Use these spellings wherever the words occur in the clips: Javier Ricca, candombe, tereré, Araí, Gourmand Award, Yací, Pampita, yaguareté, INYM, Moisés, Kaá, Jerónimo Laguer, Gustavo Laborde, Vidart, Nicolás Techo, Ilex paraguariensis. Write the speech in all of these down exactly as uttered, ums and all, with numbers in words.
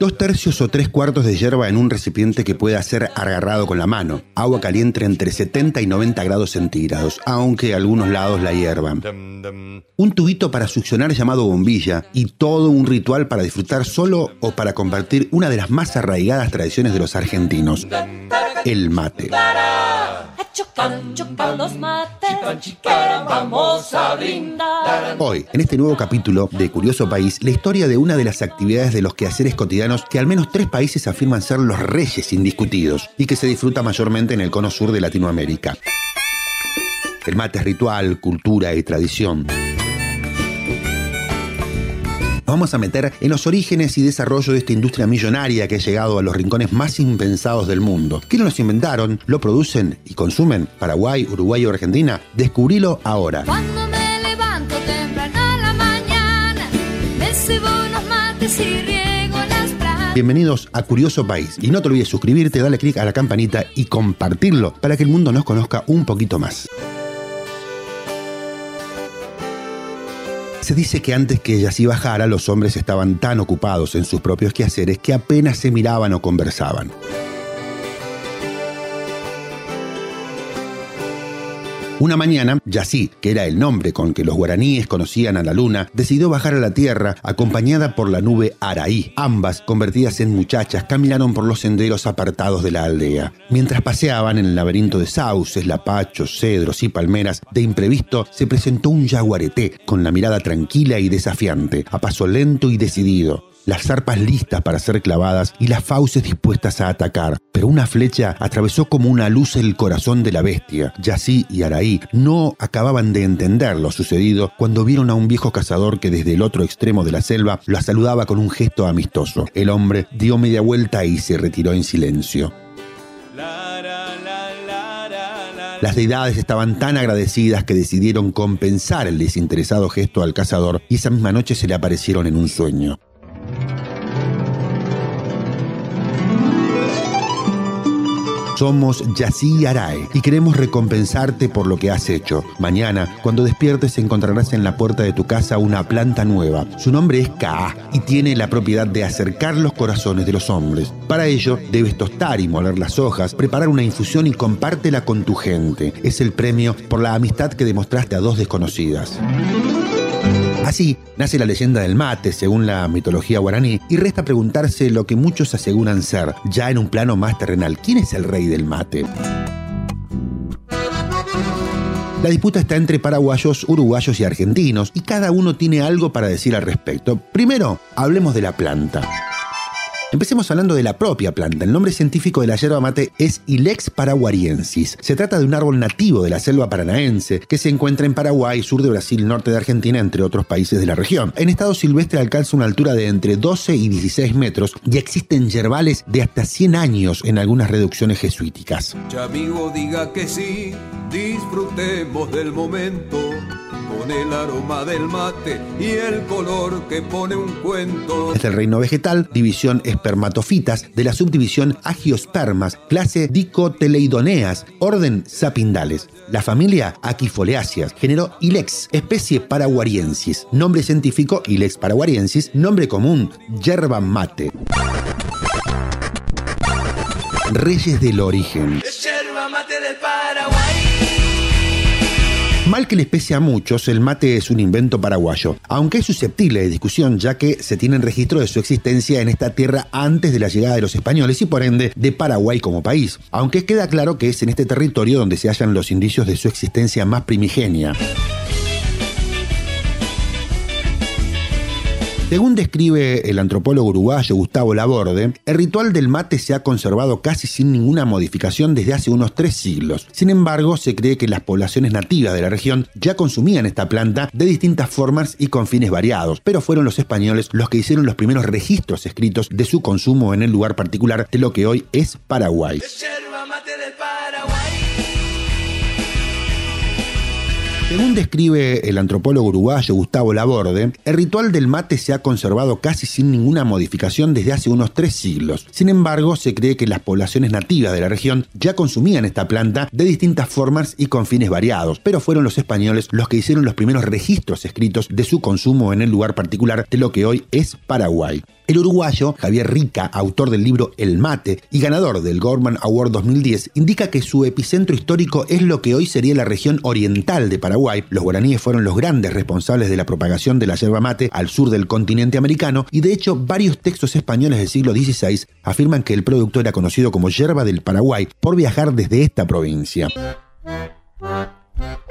Dos tercios o tres cuartos de yerba en un recipiente que pueda ser agarrado con la mano. Agua caliente entre setenta y noventa grados centígrados, aunque algunos lados la hiervan. Un tubito para succionar llamado bombilla y todo un ritual para disfrutar solo o para compartir una de las más arraigadas tradiciones de los argentinos: el mate. Chocan, chocan los mates, vamos a brindar. Hoy, en este nuevo capítulo de Curioso País, la historia de una de las actividades de los quehaceres cotidianos que al menos tres países afirman ser los reyes indiscutidos y que se disfruta mayormente en el cono sur de Latinoamérica. El mate es ritual, cultura y tradición. Nos vamos a meter en los orígenes y desarrollo de esta industria millonaria que ha llegado a los rincones más impensados del mundo. ¿Quiénes los inventaron, lo producen y consumen? ¿Paraguay, Uruguay o Argentina? Descubrilo ahora. Cuando me levanto temprano a la mañana, me cebo unos mates y riego las plantas. Bienvenidos a Curioso País. Y no te olvides suscribirte, darle clic a la campanita y compartirlo para que el mundo nos conozca un poquito más. Se dice que antes que ella sí bajara, los hombres estaban tan ocupados en sus propios quehaceres que apenas se miraban o conversaban. Una mañana, Yací, que era el nombre con que los guaraníes conocían a la luna, decidió bajar a la tierra acompañada por la nube Araí. Ambas, convertidas en muchachas, caminaron por los senderos apartados de la aldea. Mientras paseaban en el laberinto de sauces, lapachos, cedros y palmeras, de imprevisto se presentó un yaguareté con la mirada tranquila y desafiante, a paso lento y decidido, las zarpas listas para ser clavadas y las fauces dispuestas a atacar. Pero una flecha atravesó como una luz el corazón de la bestia. Yací y Araí no acababan de entender lo sucedido cuando vieron a un viejo cazador que desde el otro extremo de la selva la saludaba con un gesto amistoso. El hombre dio media vuelta y se retiró en silencio. Las deidades estaban tan agradecidas que decidieron compensar el desinteresado gesto al cazador y esa misma noche se le aparecieron en un sueño. Somos Yací y Araí y queremos recompensarte por lo que has hecho. Mañana, cuando despiertes, encontrarás en la puerta de tu casa una planta nueva. Su nombre es Kaá y tiene la propiedad de acercar los corazones de los hombres. Para ello, debes tostar y moler las hojas, preparar una infusión y compártela con tu gente. Es el premio por la amistad que demostraste a dos desconocidas. Así nace la leyenda del mate, según la mitología guaraní, y resta preguntarse lo que muchos aseguran ser, ya en un plano más terrenal: ¿quién es el rey del mate? La disputa está entre paraguayos, uruguayos y argentinos, y cada uno tiene algo para decir al respecto. Primero, hablemos de la planta. Empecemos hablando de la propia planta. El nombre científico de la yerba mate es Ilex paraguariensis. Se trata de un árbol nativo de la selva paranaense que se encuentra en Paraguay, sur de Brasil, norte de Argentina, entre otros países de la región. En estado silvestre alcanza una altura de entre doce y dieciséis metros y existen yerbales de hasta cien años en algunas reducciones jesuíticas. Amigo, diga que sí, disfrutemos del momento con el aroma del mate y el color que pone un cuento. Es el reino vegetal, división espermatofitas, de la subdivisión agiospermas, clase dicoteleidoneas, orden sapindales, la familia aquifoleáceas, género Ilex, especie paraguariensis, nombre científico Ilex paraguariensis, nombre común yerba mate. Reyes del origen. Yerba mate del Paraguay. Mal que les pese a muchos, el mate es un invento paraguayo, aunque es susceptible de discusión ya que se tiene registro de su existencia en esta tierra antes de la llegada de los españoles y por ende de Paraguay como país, aunque queda claro que es en este territorio donde se hallan los indicios de su existencia más primigenia. Según describe el antropólogo uruguayo Gustavo Laborde, el ritual del mate se ha conservado casi sin ninguna modificación desde hace unos tres siglos. Sin embargo, se cree que las poblaciones nativas de la región ya consumían esta planta de distintas formas y con fines variados, pero fueron los españoles los que hicieron los primeros registros escritos de su consumo en el lugar particular de lo que hoy es Paraguay. Según describe el antropólogo uruguayo Gustavo Laborde, el ritual del mate se ha conservado casi sin ninguna modificación desde hace unos tres siglos. Sin embargo, se cree que las poblaciones nativas de la región ya consumían esta planta de distintas formas y con fines variados, pero fueron los españoles los que hicieron los primeros registros escritos de su consumo en el lugar particular de lo que hoy es Paraguay. El uruguayo Javier Ricca, autor del libro El Mate y ganador del Gourmand Award dos mil diez, indica que su epicentro histórico es lo que hoy sería la región oriental de Paraguay. Los guaraníes fueron los grandes responsables de la propagación de la yerba mate al sur del continente americano y de hecho varios textos españoles del siglo dieciséis afirman que el producto era conocido como yerba del Paraguay por viajar desde esta provincia.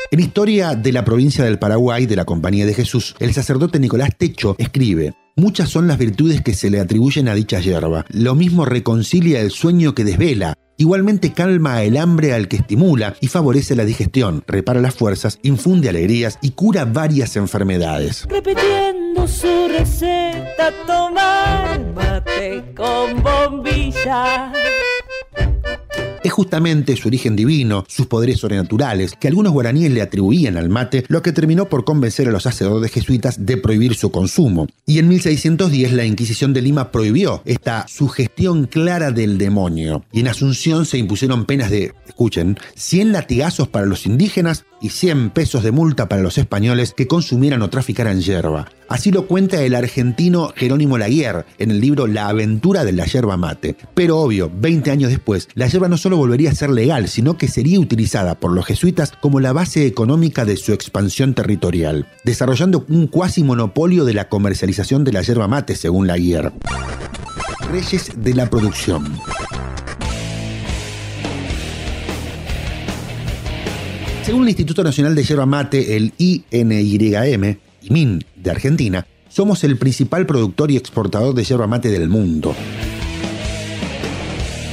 En Historia de la provincia del Paraguay de la Compañía de Jesús, el sacerdote Nicolás Techo escribe: muchas son las virtudes que se le atribuyen a dicha hierba. Lo mismo reconcilia el sueño que desvela, igualmente calma el hambre al que estimula y favorece la digestión, repara las fuerzas, infunde alegrías y cura varias enfermedades. Repitiendo su receta, tomar mate con bombilla. Es justamente su origen divino, sus poderes sobrenaturales, que algunos guaraníes le atribuían al mate, lo que terminó por convencer a los sacerdotes jesuitas de prohibir su consumo. Y en mil seiscientos diez la Inquisición de Lima prohibió esta sugestión clara del demonio. Y en Asunción se impusieron penas de, escuchen, cien latigazos para los indígenas y cien pesos de multa para los españoles que consumieran o traficaran yerba. Así lo cuenta el argentino Jerónimo Laguer en el libro La aventura de la yerba mate. Pero obvio, veinte años después, la yerba no solo volvería a ser legal, sino que sería utilizada por los jesuitas como la base económica de su expansión territorial, desarrollando un cuasi monopolio de la comercialización de la yerba mate, según Laguer. Reyes de la producción. Según el Instituto Nacional de Yerba Mate, el I N Y M, I N Y M de Argentina, somos el principal productor y exportador de yerba mate del mundo.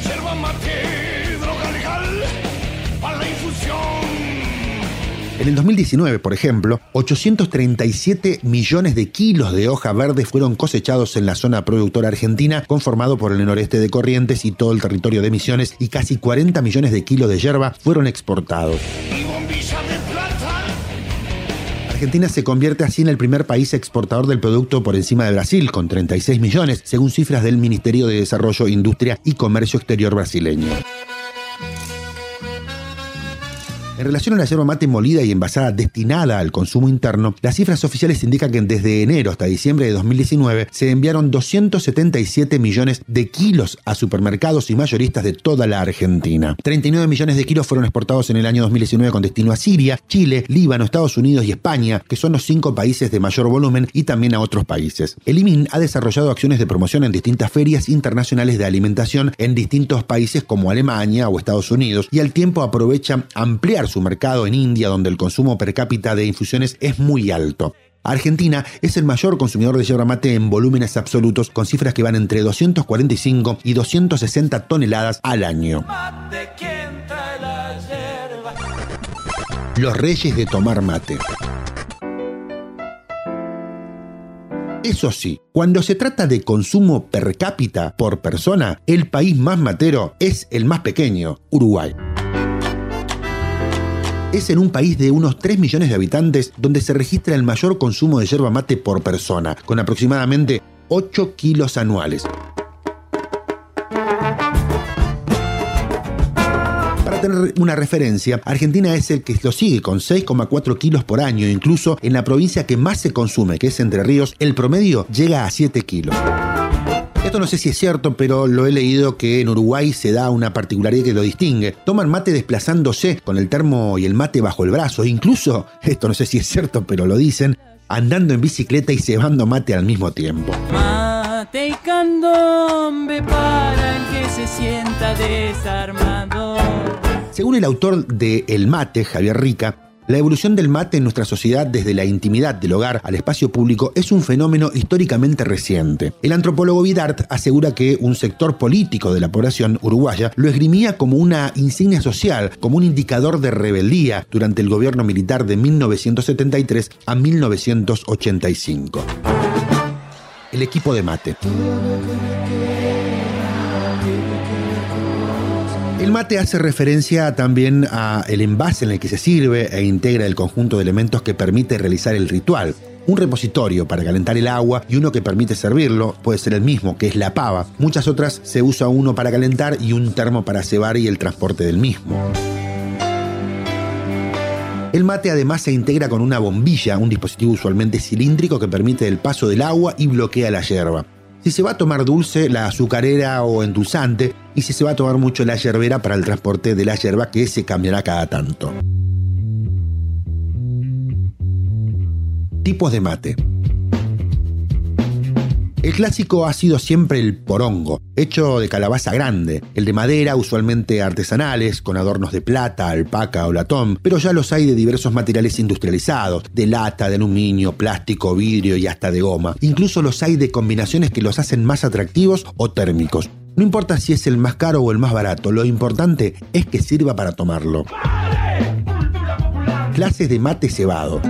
Yerba mate, droga legal, para la infusión. En el dos mil diecinueve, por ejemplo, ochocientos treinta y siete millones de kilos de hoja verde fueron cosechados en la zona productora argentina, conformado por el noreste de Corrientes y todo el territorio de Misiones, y casi cuarenta millones de kilos de yerba fueron exportados. Argentina se convierte así en el primer país exportador del producto por encima de Brasil, con treinta y seis millones, según cifras del Ministerio de Desarrollo, Industria y Comercio Exterior brasileño. En relación a la yerba mate molida y envasada destinada al consumo interno, las cifras oficiales indican que desde enero hasta diciembre de dos mil diecinueve se enviaron doscientos setenta y siete millones de kilos a supermercados y mayoristas de toda la Argentina. treinta y nueve millones de kilos fueron exportados en el año dos mil diecinueve con destino a Siria, Chile, Líbano, Estados Unidos y España, que son los cinco países de mayor volumen, y también a otros países. El I N Y M ha desarrollado acciones de promoción en distintas ferias internacionales de alimentación en distintos países como Alemania o Estados Unidos, y al tiempo aprovecha ampliar su mercado en India, donde el consumo per cápita de infusiones es muy alto. Argentina es el mayor consumidor de yerba mate en volúmenes absolutos, con cifras que van entre doscientas cuarenta y cinco y doscientas sesenta toneladas al año. Los reyes de tomar mate. Eso sí, cuando se trata de consumo per cápita por persona, el país más matero es el más pequeño, Uruguay. Es en un país de unos tres millones de habitantes donde se registra el mayor consumo de yerba mate por persona, con aproximadamente ocho kilos anuales. Para tener una referencia, Argentina es el que lo sigue con seis coma cuatro kilos por año. Incluso en la provincia que más se consume, que es Entre Ríos, el promedio llega a siete kilos. Esto no sé si es cierto, pero lo he leído que en Uruguay se da una particularidad que lo distingue. Toman mate desplazándose con el termo y el mate bajo el brazo. Incluso, esto no sé si es cierto, pero lo dicen, andando en bicicleta y cebando mate al mismo tiempo. Mate y candombe para el que se sienta desarmado. Según el autor de El Mate, Javier Ricca, la evolución del mate en nuestra sociedad desde la intimidad del hogar al espacio público es un fenómeno históricamente reciente. El antropólogo Vidart asegura que un sector político de la población uruguaya lo esgrimía como una insignia social, como un indicador de rebeldía durante el gobierno militar de mil novecientos setenta y tres a mil novecientos ochenta y cinco. El equipo de mate. El mate hace referencia también al envase en el que se sirve e integra el conjunto de elementos que permite realizar el ritual. Un repositorio para calentar el agua y uno que permite servirlo puede ser el mismo, que es la pava. Muchas otras se usa uno para calentar y un termo para cebar y el transporte del mismo. El mate además se integra con una bombilla, un dispositivo usualmente cilíndrico que permite el paso del agua y bloquea la yerba. Si se va a tomar dulce, la azucarera o endulzante, y si se va a tomar mucho, la yerbera para el transporte de la yerba, que se cambiará cada tanto. Tipos de mate. El clásico ha sido siempre el porongo, hecho de calabaza grande, el de madera, usualmente artesanales, con adornos de plata, alpaca o latón, pero ya los hay de diversos materiales industrializados, de lata, de aluminio, plástico, vidrio y hasta de goma. Incluso los hay de combinaciones que los hacen más atractivos o térmicos. No importa si es el más caro o el más barato, lo importante es que sirva para tomarlo. Clases de mate cebado.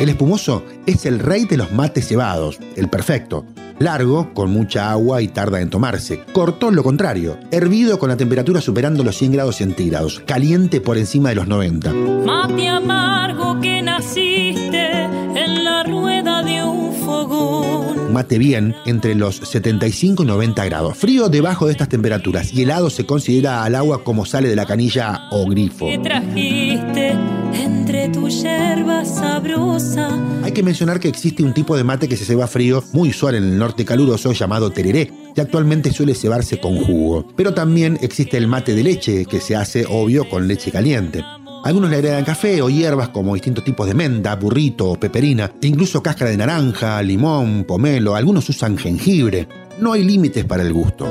El espumoso es el rey de los mates cebados, el perfecto. Largo, con mucha agua y tarda en tomarse. Corto, lo contrario. Hervido con la temperatura superando los cien grados centígrados. Caliente por encima de los noventa. Mate amargo que naciste en la rueda de un fogón. Mate bien entre los setenta y cinco y noventa grados. Frío debajo de estas temperaturas y helado se considera al agua como sale de la canilla o grifo. ¿Qué trajiste? Entre tu yerba sabrosa. Hay que mencionar que existe un tipo de mate que se ceba frío, muy usual en el norte caluroso, llamado tereré, que actualmente suele cebarse con jugo. Pero también existe el mate de leche, que se hace, obvio, con leche caliente. Algunos le agregan café o hierbas como distintos tipos de menta, burrito o peperina, e incluso cáscara de naranja, limón, pomelo. Algunos usan jengibre. No hay límites para el gusto.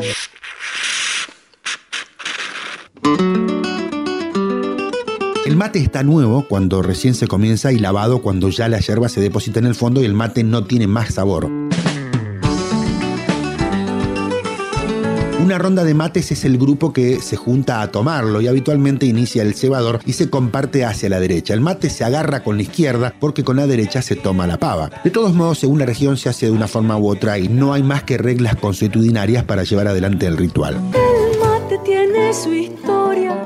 El mate está nuevo cuando recién se comienza y lavado cuando ya la yerba se deposita en el fondo y el mate no tiene más sabor. Una ronda de mates es el grupo que se junta a tomarlo y habitualmente inicia el cebador y se comparte hacia la derecha. El mate se agarra con la izquierda porque con la derecha se toma la pava. De todos modos, según la región se hace de una forma u otra y no hay más que reglas consuetudinarias para llevar adelante el ritual. El mate tiene su historia.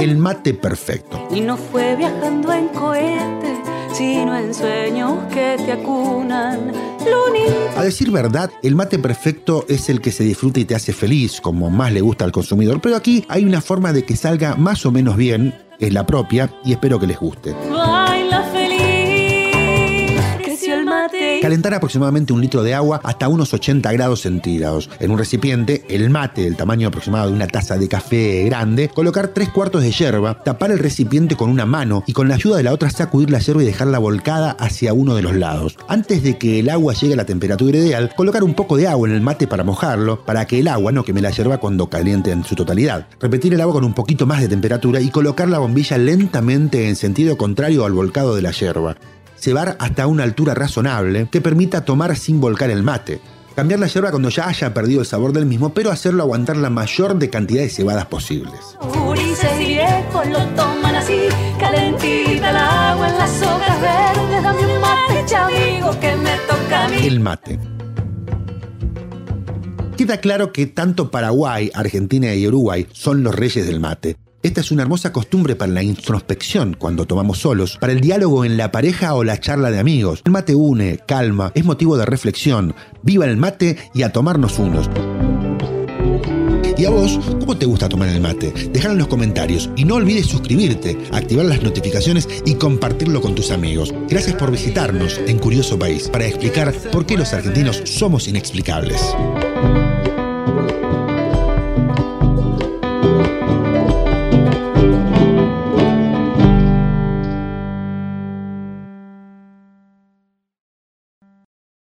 El mate perfecto. Y no fue viajando en cohete, sino en sueños que te acunan. A decir verdad, el mate perfecto es el que se disfruta y te hace feliz, como más le gusta al consumidor. Pero aquí hay una forma de que salga más o menos bien, es la propia, y espero que les guste. Baila feliz, creció el mate. Calentar aproximadamente un litro de agua hasta unos ochenta grados centígrados. En un recipiente, el mate del tamaño aproximado de una taza de café grande, colocar tres cuartos de yerba, tapar el recipiente con una mano y con la ayuda de la otra sacudir la yerba y dejarla volcada hacia uno de los lados. Antes de que el agua llegue a la temperatura ideal, colocar un poco de agua en el mate para mojarlo, para que el agua no queme la yerba cuando caliente en su totalidad. Repetir el agua con un poquito más de temperatura y colocar la bombilla lentamente en sentido contrario al volcado de la yerba. Cebar hasta una altura razonable que permita tomar sin volcar el mate. Cambiar la yerba cuando ya haya perdido el sabor del mismo, pero hacerlo aguantar la mayor de cantidad de cebadas posibles. El mate. Queda claro que tanto Paraguay, Argentina y Uruguay son los reyes del mate. Esta es una hermosa costumbre para la introspección cuando tomamos solos, para el diálogo en la pareja o la charla de amigos. El mate une, calma, es motivo de reflexión. ¡Viva el mate y a tomarnos unos! ¿Y a vos? ¿Cómo te gusta tomar el mate? Dejalo en los comentarios y no olvides suscribirte, activar las notificaciones y compartirlo con tus amigos. Gracias por visitarnos en Curioso País para explicar por qué los argentinos somos inexplicables.